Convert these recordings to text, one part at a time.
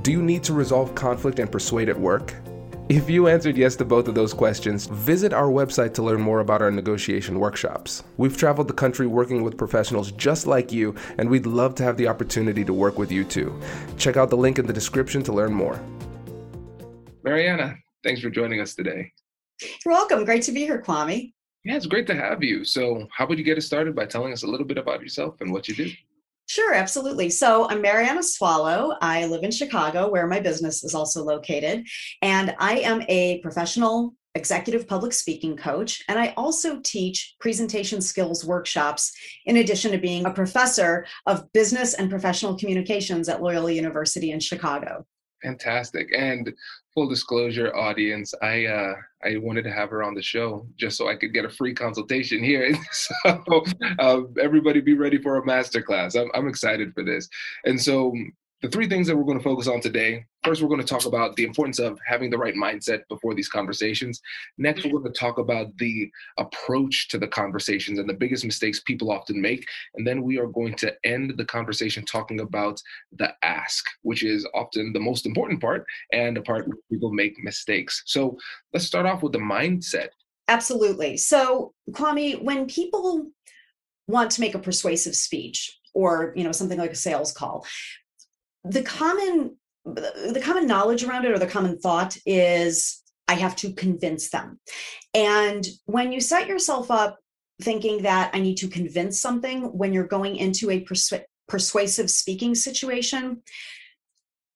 Do you need to resolve conflict and persuade at work? If you answered yes to both of those questions, visit our website to learn more about our negotiation workshops. We've traveled the country working with professionals just like you, and we'd love to have the opportunity to work with you too. Check out the link in the description to learn more. Marianna, thanks for joining us today. You're welcome. Great to be here, Kwame. Yeah, it's great to have you. So how would you get us started by telling us a little bit about yourself and what you do? Sure, absolutely. So I'm Marianna Swallow. I live in Chicago, where my business is also located, and I am a professional executive public speaking coach, and I also teach presentation skills workshops, in addition to being a professor of business and professional communications at Loyola University in Chicago. Fantastic. And full disclosure, audience, I wanted to have her on the show just so I could get a free consultation here. So everybody be ready for a masterclass. I'm excited for this. And so the three things that we're going to focus on today, first, we're going to talk about the importance of having the right mindset before these conversations. Next, we're going to talk about the approach to the conversations and the biggest mistakes people often make. And then we are going to end the conversation talking about the ask, which is often the most important part and the part where people make mistakes. So let's start off with the mindset. Absolutely. So, Kwame, when people want to make a persuasive speech or, something like a sales call, the common knowledge around it, or the common thought, is I have to convince them. And when you set yourself up thinking that I need to convince something when you're going into a persuasive speaking situation,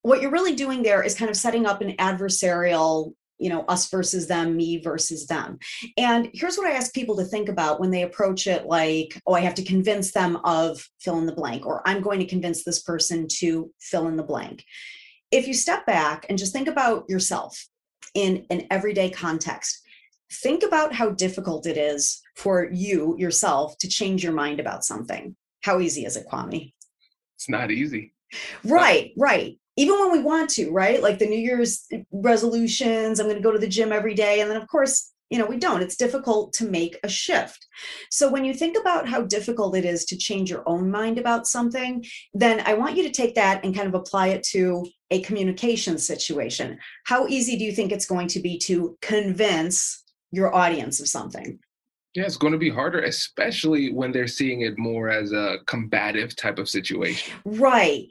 what you're really doing there is kind of setting up an adversarial, us versus them, me versus them. And here's what I ask people to think about when they approach it like, oh, I have to convince them of fill in the blank, or I'm going to convince this person to fill in the blank. If you step back and just think about yourself in an everyday context, think about how difficult it is for you yourself to change your mind about something. How easy is it, Kwame? It's not easy. Right. Even when we want to, right? Like the New Year's resolutions, I'm going to go to the gym every day. And then of course, we don't. It's difficult to make a shift. So when you think about how difficult it is to change your own mind about something, then I want you to take that and kind of apply it to a communication situation. How easy do you think it's going to be to convince your audience of something? Yeah, it's going to be harder, especially when they're seeing it more as a combative type of situation. Right.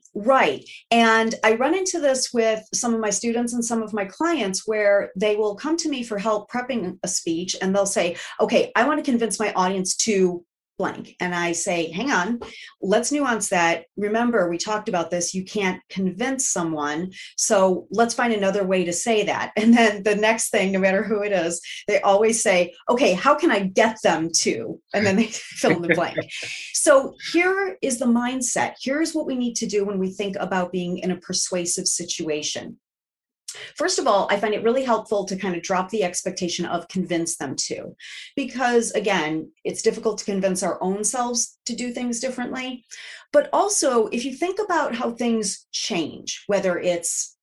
And I run into this with some of my students and some of my clients where they will come to me for help prepping a speech, and they'll say, okay, I want to convince my audience to blank. And I say, hang on, let's nuance that. Remember, we talked about this. You can't convince someone. So let's find another way to say that. And then the next thing, no matter who it is, they always say, okay, how can I get them to? And then they fill in the blank. So here is the mindset. Here's what we need to do when we think about being in a persuasive situation. First of all, I find it really helpful to kind of drop the expectation of convince them to, because again, it's difficult to convince our own selves to do things differently. But also, if you think about how things change, whether it's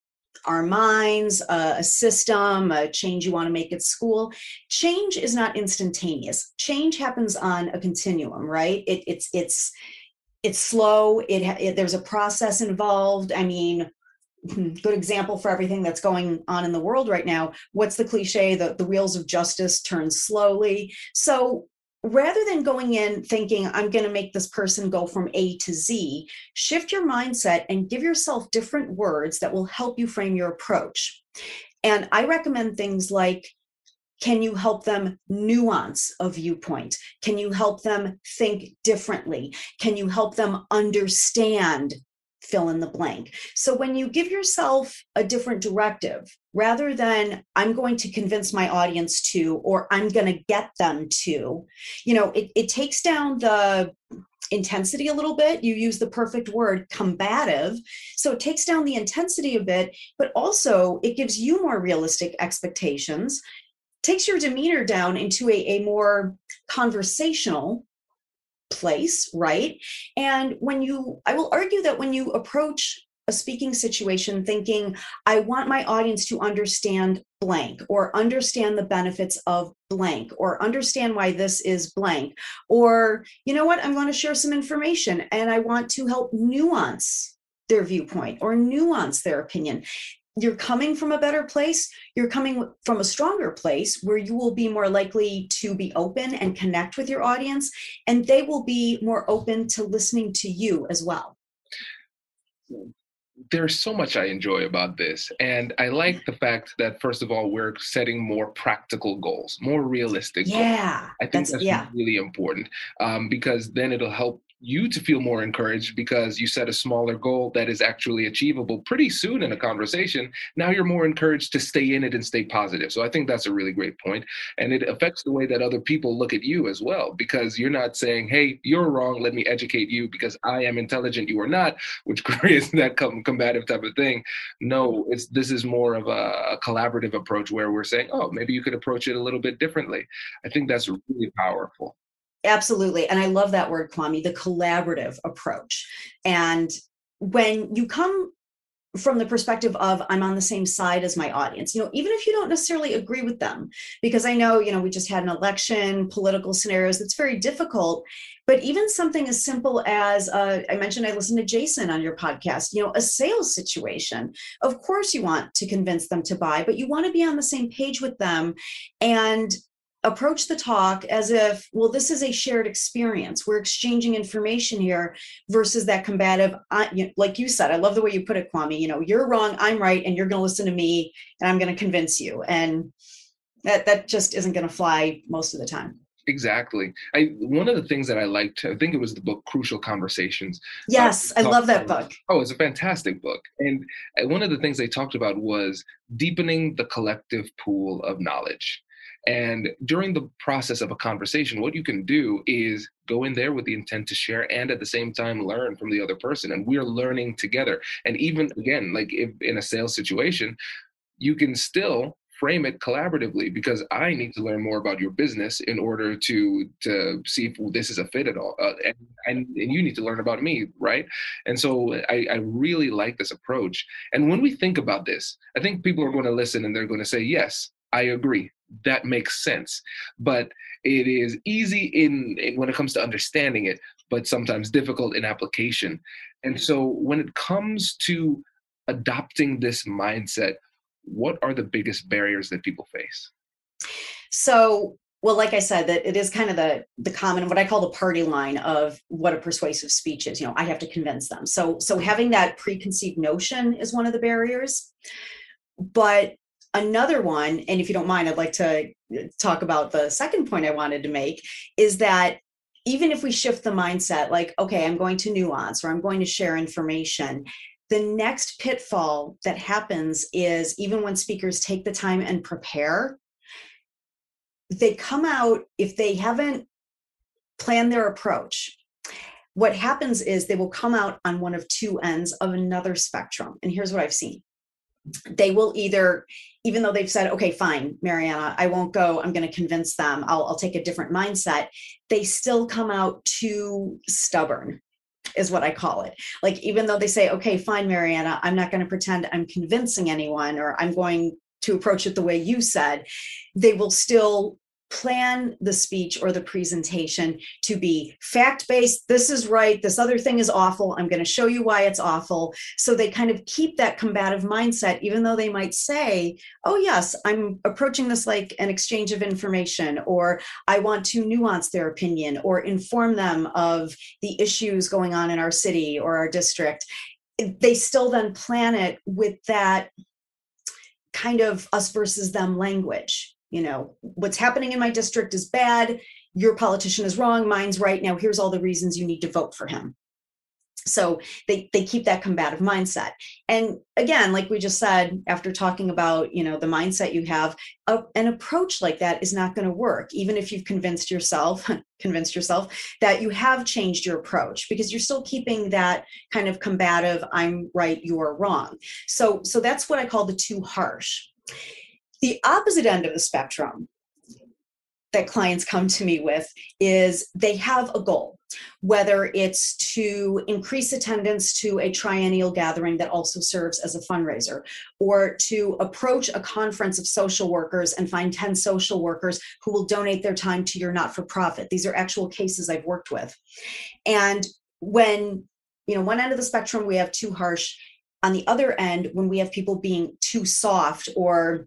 our minds, a system, a change you want to make at school, change is not instantaneous. Change happens on a continuum, right? It's slow. There's a process involved. I mean, good example for everything that's going on in the world right now. What's the cliche? The wheels of justice turn slowly. So rather than going in thinking, I'm going to make this person go from A to Z, shift your mindset and give yourself different words that will help you frame your approach. And I recommend things like, can you help them nuance a viewpoint? Can you help them think differently? Can you help them understand fill in the blank. So when you give yourself a different directive, rather than I'm going to convince my audience to, or I'm going to get them to, you know, it takes down the intensity a little bit. You use the perfect word, combative. So it takes down the intensity a bit, but also it gives you more realistic expectations, takes your demeanor down into a more conversational place, right? And when you, I will argue that when you approach a speaking situation thinking, I want my audience to understand blank, or understand the benefits of blank, or understand why this is blank, or you know what, I'm going to share some information and I want to help nuance their viewpoint or nuance their opinion. You're coming from a better place. You're coming from a stronger place where you will be more likely to be open and connect with your audience, and they will be more open to listening to you as well. There's so much I enjoy about this. And I like the fact that, first of all, we're setting more practical goals, more realistic goals. I think that's really important because then it'll help you to feel more encouraged because you set a smaller goal that is actually achievable pretty soon in a conversation. Now you're more encouraged to stay in it and stay positive. So I think that's a really great point. And it affects the way that other people look at you as well, because you're not saying, hey, you're wrong, let me educate you because I am intelligent, you are not, which creates that combative type of thing. No, this is more of a collaborative approach where we're saying, oh, maybe you could approach it a little bit differently. I think that's really powerful. Absolutely. And I love that word, Kwame, the collaborative approach. And when you come from the perspective of I'm on the same side as my audience, you know, even if you don't necessarily agree with them, because I know, you know, we just had an election, political scenarios, that's very difficult. But even something as simple as I mentioned, I listened to Jason on your podcast, you know, a sales situation. Of course, you want to convince them to buy, but you want to be on the same page with them and approach the talk as if, well, this is a shared experience. We're exchanging information here versus that combative, like you said, I love the way you put it, Kwame, you know, you're wrong, I'm right, and you're going to listen to me, and I'm going to convince you. And that just isn't going to fly most of the time. Exactly. One of the things that I liked, I think it was the book Crucial Conversations. Yes, I love that book. Oh, it's a fantastic book. And one of the things they talked about was deepening the collective pool of knowledge. And during the process of a conversation, what you can do is go in there with the intent to share and at the same time learn from the other person. And we're learning together. And even again, like if in a sales situation, you can still frame it collaboratively because I need to learn more about your business in order to see if this is a fit at all. And you need to learn about me, right? And so I really like this approach. And when we think about this, I think people are going to listen and they're going to say, yes, I agree. That makes sense, but it is easy in when it comes to understanding it, but sometimes difficult in application. And so when it comes to adopting this mindset, what are the biggest barriers that people face? So, well, like I said, that it is kind of the common, what I call the party line of what a persuasive speech is. You know, I have to convince them. So having that preconceived notion is one of the barriers, but another one, and if you don't mind, I'd like to talk about the second point I wanted to make, is that even if we shift the mindset, like, okay, I'm going to nuance or I'm going to share information, the next pitfall that happens is even when speakers take the time and prepare, they come out, if they haven't planned their approach, what happens is they will come out on one of two ends of another spectrum. And here's what I've seen. They will either, even though they've said, okay, fine, Marianna, I won't go, I'm going to convince them, I'll take a different mindset, they still come out too stubborn, is what I call it. Like, even though they say, okay, fine, Marianna, I'm not going to pretend I'm convincing anyone, or I'm going to approach it the way you said, they will still plan the speech or the presentation to be fact-based. This is right. This other thing is awful. I'm going to show you why it's awful. So they kind of keep that combative mindset, even though they might say, oh, yes, I'm approaching this like an exchange of information, or I want to nuance their opinion or inform them of the issues going on in our city or our district. They still then plan it with that kind of us versus them language. You know, what's happening in my district is bad. Your politician is wrong. Mine's right. Now, here's all the reasons you need to vote for him. So they keep that combative mindset. And again, like we just said, after talking about, you know, the mindset you have, an approach like that is not going to work, even if you've convinced yourself that you have changed your approach, because you're still keeping that kind of combative, I'm right, you're wrong. So that's what I call the too harsh. The opposite end of the spectrum that clients come to me with is they have a goal, whether it's to increase attendance to a triennial gathering that also serves as a fundraiser, or to approach a conference of social workers and find 10 social workers who will donate their time to your not-for-profit. These are actual cases I've worked with. And when, you know, one end of the spectrum, we have too harsh. On the other end, when we have people being too soft or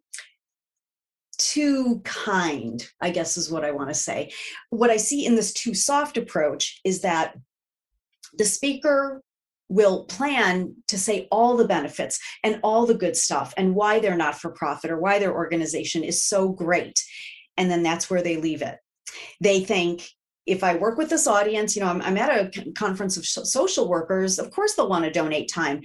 too kind, I guess is what I want to say. What I see in this too soft approach is that the speaker will plan to say all the benefits and all the good stuff and why they're not for profit or why their organization is so great. And then that's where they leave it. They think, if I work with this audience, you know, I'm at a conference of social workers, of course they'll want to donate time.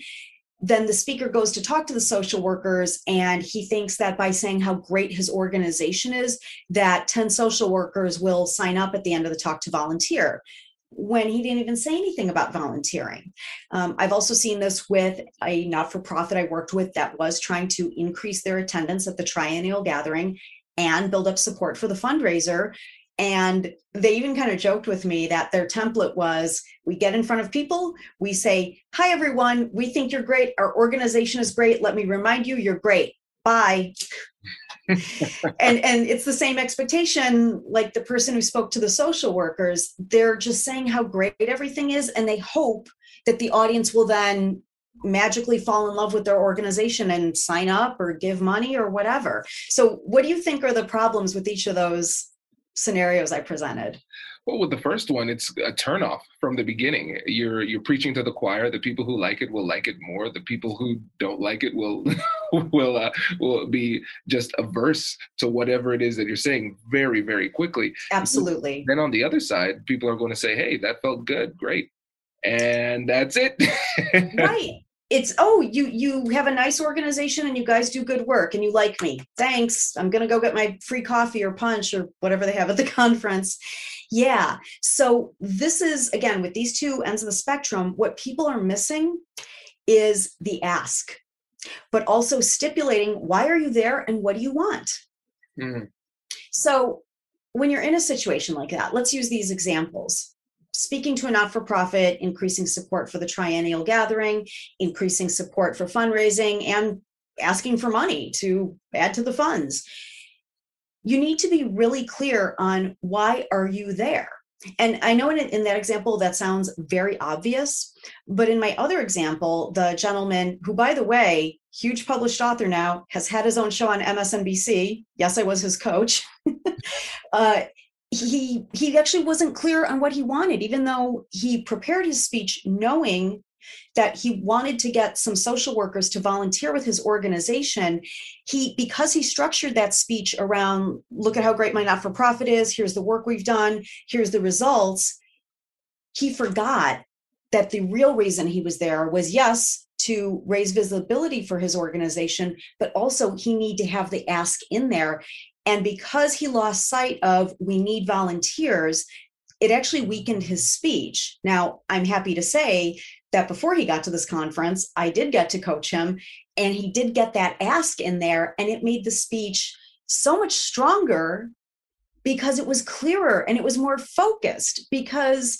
Then the speaker goes to talk to the social workers, and he thinks that by saying how great his organization is, that 10 social workers will sign up at the end of the talk to volunteer, when he didn't even say anything about volunteering. I've also seen this with a not-for-profit I worked with that was trying to increase their attendance at the triennial gathering and build up support for the fundraiser. And they even kind of joked with me that their template was, we get in front of people, we say, hi, everyone, we think you're great. Our organization is great. Let me remind you, you're great. Bye. and it's the same expectation, like the person who spoke to the social workers, they're just saying how great everything is. And they hope that the audience will then magically fall in love with their organization and sign up or give money or whatever. So what do you think are the problems with each of those scenarios I presented? Well, with the first one, it's a turnoff from the beginning. You're preaching to the choir. The people who like it will like it more. The people who don't like it will be just averse to whatever it is that you're saying very, very quickly. Absolutely. Then on the other side, people are going to say, "Hey, that felt good, great," and that's it. Right. It's, oh, you have a nice organization and you guys do good work and you like me. Thanks. I'm going to go get my free coffee or punch or whatever they have at the conference. Yeah. So this is, again, with these two ends of the spectrum, what people are missing is the ask, but also stipulating, why are you there and what do you want? Mm-hmm. So when you're in a situation like that, let's use these examples. Speaking to a not-for-profit, increasing support for the triennial gathering, increasing support for fundraising, and asking for money to add to the funds. You need to be really clear on why are you there? And I know in that example, that sounds very obvious, but in my other example, the gentleman who, by the way, huge published author now, has had his own show on MSNBC. Yes, I was his coach. He actually wasn't clear on what he wanted, even though he prepared his speech knowing that he wanted to get some social workers to volunteer with his organization. Because he structured that speech around, look at how great my not-for-profit is, here's the work we've done, here's the results, he forgot that the real reason he was there was, yes, to raise visibility for his organization, but also he need to have the ask in there. And because he lost sight of we need volunteers, it actually weakened his speech. Now, I'm happy to say that before he got to this conference, I did get to coach him, and he did get that ask in there, and it made the speech so much stronger because it was clearer and it was more focused. Because,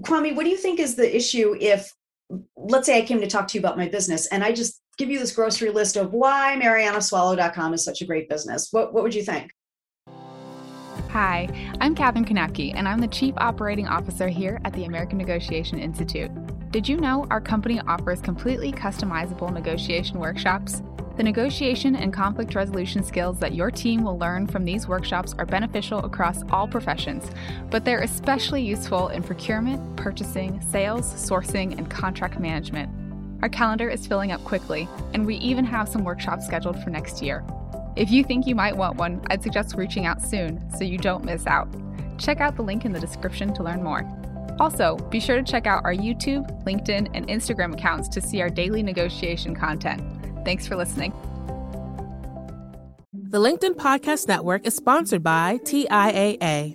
Kwame, what do you think is the issue if, let's say I came to talk to you about my business and I just give you this grocery list of why Mariannaswallow.com is such a great business? What would you think? Hi, I'm Katherine Konopke, and I'm the Chief Operating Officer here at the American Negotiation Institute. Did you know our company offers completely customizable negotiation workshops? The negotiation and conflict resolution skills that your team will learn from these workshops are beneficial across all professions, but they're especially useful in procurement, purchasing, sales, sourcing, and contract management. Our calendar is filling up quickly, and we even have some workshops scheduled for next year. If you think you might want one, I'd suggest reaching out soon so you don't miss out. Check out the link in the description to learn more. Also, be sure to check out our YouTube, LinkedIn, and Instagram accounts to see our daily negotiation content. Thanks for listening. The LinkedIn Podcast Network is sponsored by TIAA.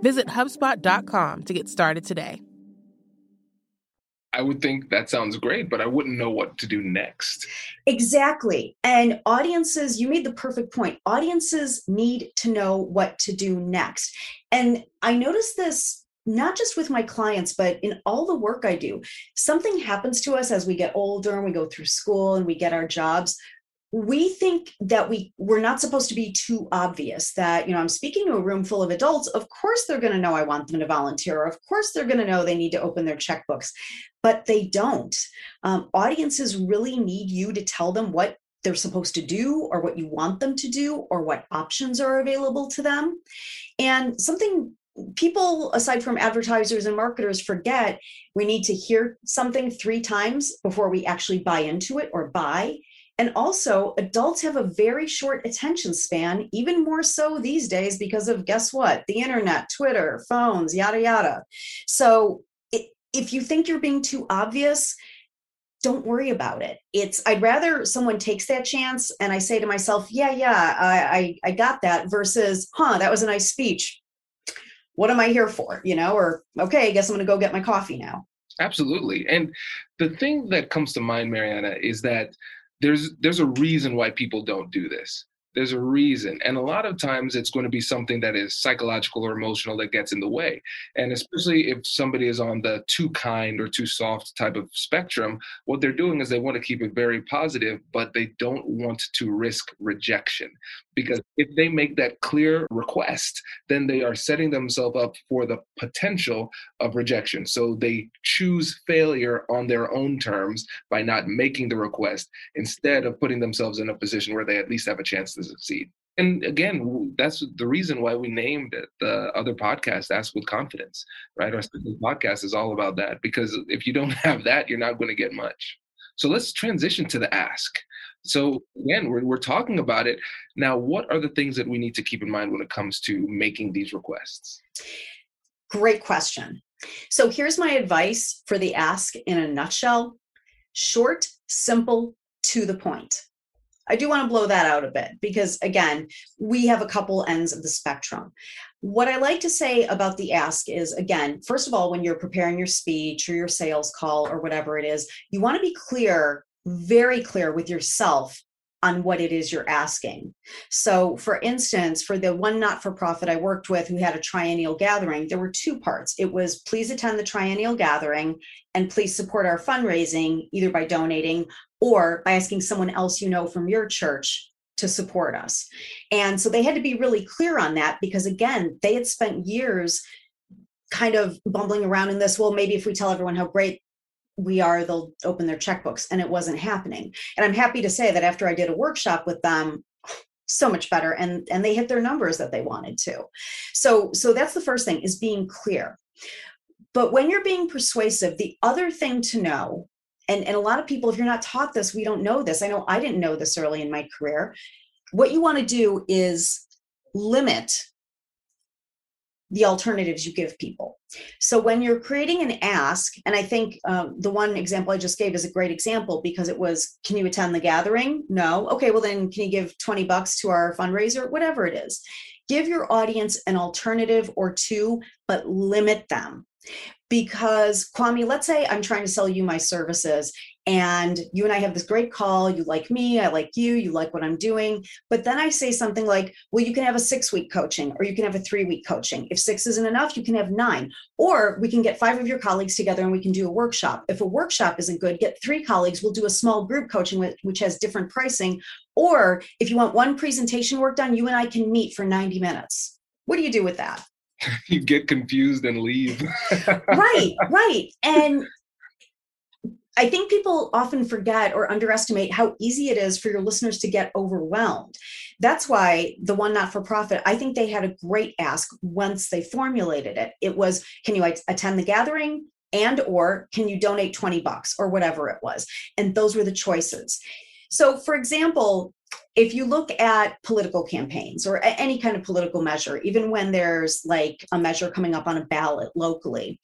Visit HubSpot.com to get started today. I would think that sounds great, but I wouldn't know what to do next. Exactly. And audiences, you made the perfect point. Audiences need to know what to do next. And I noticed this not just with my clients, but in all the work I do. Something happens to us as we get older and we go through school and we get our jobs. We think that we're not supposed to be too obvious, that, you know, I'm speaking to a room full of adults. Of course, they're going to know I want them to volunteer. Of course, they're going to know they need to open their checkbooks, but they don't. Audiences really need you to tell them what they're supposed to do or what you want them to do or what options are available to them. And something people, aside from advertisers and marketers, forget: we need to hear something 3 times before we actually buy into it or buy. And also, adults have a very short attention span, even more so these days because of, guess what, the internet, Twitter, phones, yada, yada. So if you think you're being too obvious, don't worry about it. I'd rather someone takes that chance and I say to myself, I got that, versus, that was a nice speech. What am I here for? Or, okay, I guess I'm going to go get my coffee now. Absolutely. And the thing that comes to mind, Marianna, is that there's a reason why people don't do this. There's a reason. And a lot of times it's going to be something that is psychological or emotional that gets in the way. And especially if somebody is on the too kind or too soft type of spectrum, what they're doing is they want to keep it very positive, but they don't want to risk rejection. Because if they make that clear request, then they are setting themselves up for the potential of rejection. So they choose failure on their own terms by not making the request, instead of putting themselves in a position where they at least have a chance to succeed. And again, that's the reason why we named it the other podcast, Ask with Confidence, right? Our podcast is all about that, because if you don't have that, you're not going to get much. So let's transition to the ask. So again, we're talking about it. Now, what are the things that we need to keep in mind when it comes to making these requests? Great question. So here's my advice for the ask in a nutshell: short, simple, to the point. I do want to blow that out a bit because, again, we have a couple ends of the spectrum. What I like to say about the ask is, again, first of all, when you're preparing your speech or your sales call or whatever it is, you want to be clear, very clear with yourself on what it is you're asking. So, for instance, for the one not-for-profit I worked with who had a triennial gathering, there were 2 parts. It was, please attend the triennial gathering and please support our fundraising, either by donating or by asking someone else you know from your church to support us. And so they had to be really clear on that because, again, they had spent years kind of bumbling around in this, well, maybe if we tell everyone how great we are, they'll open their checkbooks, and it wasn't happening. And I'm happy to say that after I did a workshop with them, so much better, and they hit their numbers that they wanted to. So that's the first thing, is being clear. But when you're being persuasive, the other thing to know, and a lot of people, if you're not taught this, we don't know this. I know I didn't know this early in my career. What you want to do is limit the alternatives you give people. So when you're creating an ask, and I think the one example I just gave is a great example because it was, can you attend the gathering? No. Okay, well then can you give $20 to our fundraiser? Whatever it is. Give your audience an alternative or 2, but limit them. Because Kwame, let's say I'm trying to sell you my services and you and I have this great call. You like me, I like you, you like what I'm doing. But then I say something like, well, you can have a 6-week coaching or you can have a 3-week coaching. If 6 isn't enough, you can have 9, or we can get 5 of your colleagues together and we can do a workshop. If a workshop isn't good, get 3 colleagues. We'll do a small group coaching, which has different pricing. Or if you want 1 presentation work done, you and I can meet for 90 minutes. What do you do with that? You get confused and leave. Right. And I think people often forget or underestimate how easy it is for your listeners to get overwhelmed. That's why the one not-for-profit, I think they had a great ask once they formulated it. It was, can you attend the gathering and or can you donate $20 or whatever it was? And those were the choices. So for example, if you look at political campaigns or any kind of political measure, even when there's like a measure coming up on a ballot locally,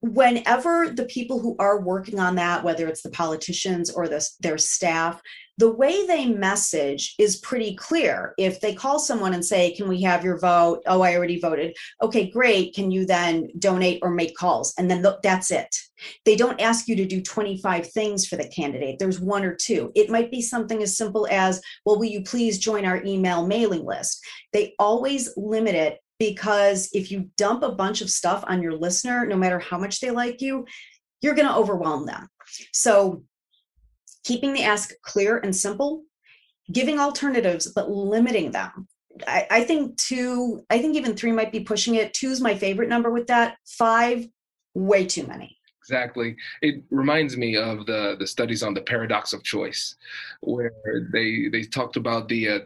whenever the people who are working on that, whether it's the politicians or their staff, the way they message is pretty clear. If they call someone and say, can we have your vote? Oh, I already voted. Okay, great. Can you then donate or make calls? And then that's it. They don't ask you to do 25 things for the candidate. There's 1 or 2. It might be something as simple as, well, will you please join our email mailing list? They always limit it, because if you dump a bunch of stuff on your listener, no matter how much they like you, you're going to overwhelm them. So keeping the ask clear and simple, giving alternatives, but limiting them. I think 2, I think even 3 might be pushing it. 2 is my favorite number with that. 5, way too many. Exactly. It reminds me of the studies on the paradox of choice, where they talked about the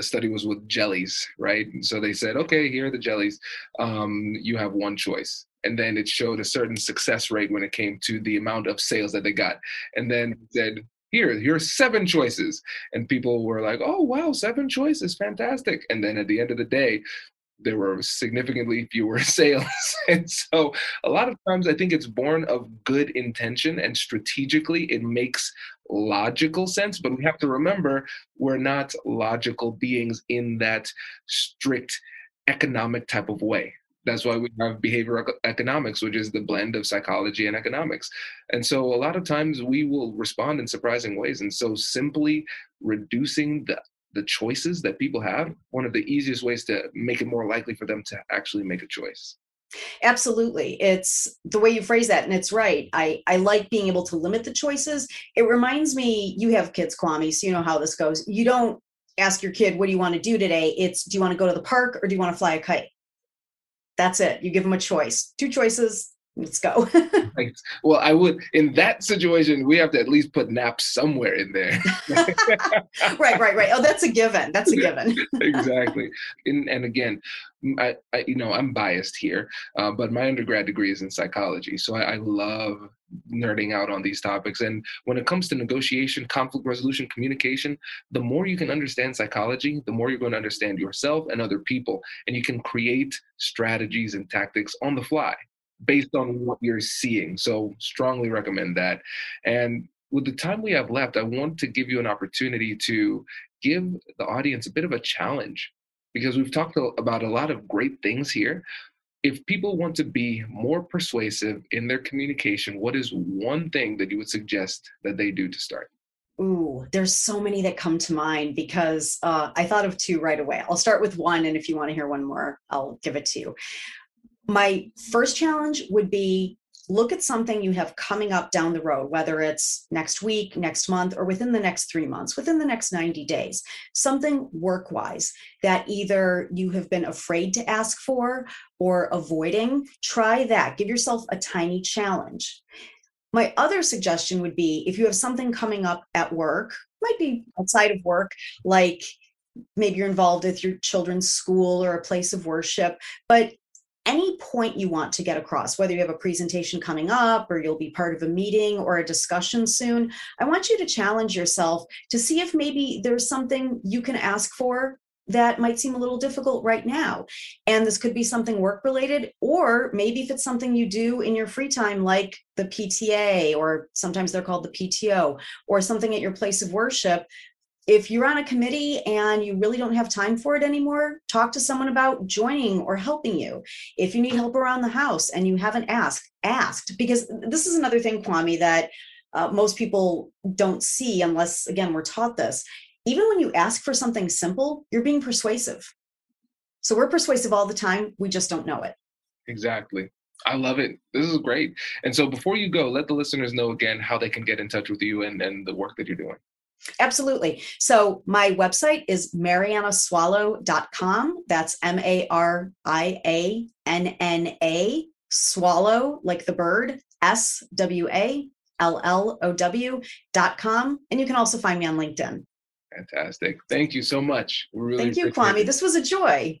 study was with jellies, right? And so they said, okay, here are the jellies. You have 1 choice. And then it showed a certain success rate when it came to the amount of sales that they got. And then said, here are 7 choices. And people were like, oh, wow, 7 choices, fantastic. And then at the end of the day, there were significantly fewer sales. And so a lot of times I think it's born of good intention, and strategically it makes logical sense. But we have to remember, we're not logical beings in that strict economic type of way. That's why we have behavioral economics, which is the blend of psychology and economics. And so a lot of times we will respond in surprising ways. And so simply reducing the choices that people have, one of the easiest ways to make it more likely for them to actually make a choice. Absolutely. It's the way you phrase that, and it's right. I like being able to limit the choices. It reminds me, you have kids, Kwame, so you know how this goes. You don't ask your kid, what do you want to do today? It's, do you want to go to the park or do you want to fly a kite? That's it. You give them a choice. 2 choices. Let's go. Right. Well, I would, in that situation, we have to at least put naps somewhere in there. Right. Oh, that's a given. Exactly. And again, I you know, I'm biased here, but my undergrad degree is in psychology. So I love nerding out on these topics. And when it comes to negotiation, conflict resolution, communication, the more you can understand psychology, the more you're going to understand yourself and other people. And you can create strategies and tactics on the fly, based on what you're seeing. So strongly recommend that. And with the time we have left, I want to give you an opportunity to give the audience a bit of a challenge, because we've talked about a lot of great things here. If people want to be more persuasive in their communication, what is one thing that you would suggest that they do to start? Ooh, there's so many that come to mind, because I thought of 2 right away. I'll start with 1. And if you want to hear 1 more, I'll give it to you. My first challenge would be, look at something you have coming up down the road, whether it's next week, next month, or within the next 3 months, within the next 90 days, something work-wise that either you have been afraid to ask for or avoiding. Try that. Give yourself a tiny challenge. My other suggestion would be, if you have something coming up at work, might be outside of work, like maybe you're involved with your children's school or a place of worship, but any point you want to get across, whether you have a presentation coming up or you'll be part of a meeting or a discussion soon, I want you to challenge yourself to see if maybe there's something you can ask for that might seem a little difficult right now. And this could be something work-related, or maybe if it's something you do in your free time, like the PTA, or sometimes they're called the PTO, or something at your place of worship, If you're on a committee and you really don't have time for it anymore, talk to someone about joining or helping you. If you need help around the house and you haven't asked, because this is another thing, Kwame, that most people don't see unless, again, we're taught this. Even when you ask for something simple, you're being persuasive. So we're persuasive all the time. We just don't know it. Exactly. I love it. This is great. And so before you go, let the listeners know again how they can get in touch with you and the work that you're doing. Absolutely. So my website is Mariannaswallow.com. That's M-A-R-I-A-N-N-A, swallow, like the bird, S-W-A-L-L-O-W.com. And you can also find me on LinkedIn. Fantastic. Thank you so much. Thank you, Kwame. This was a joy.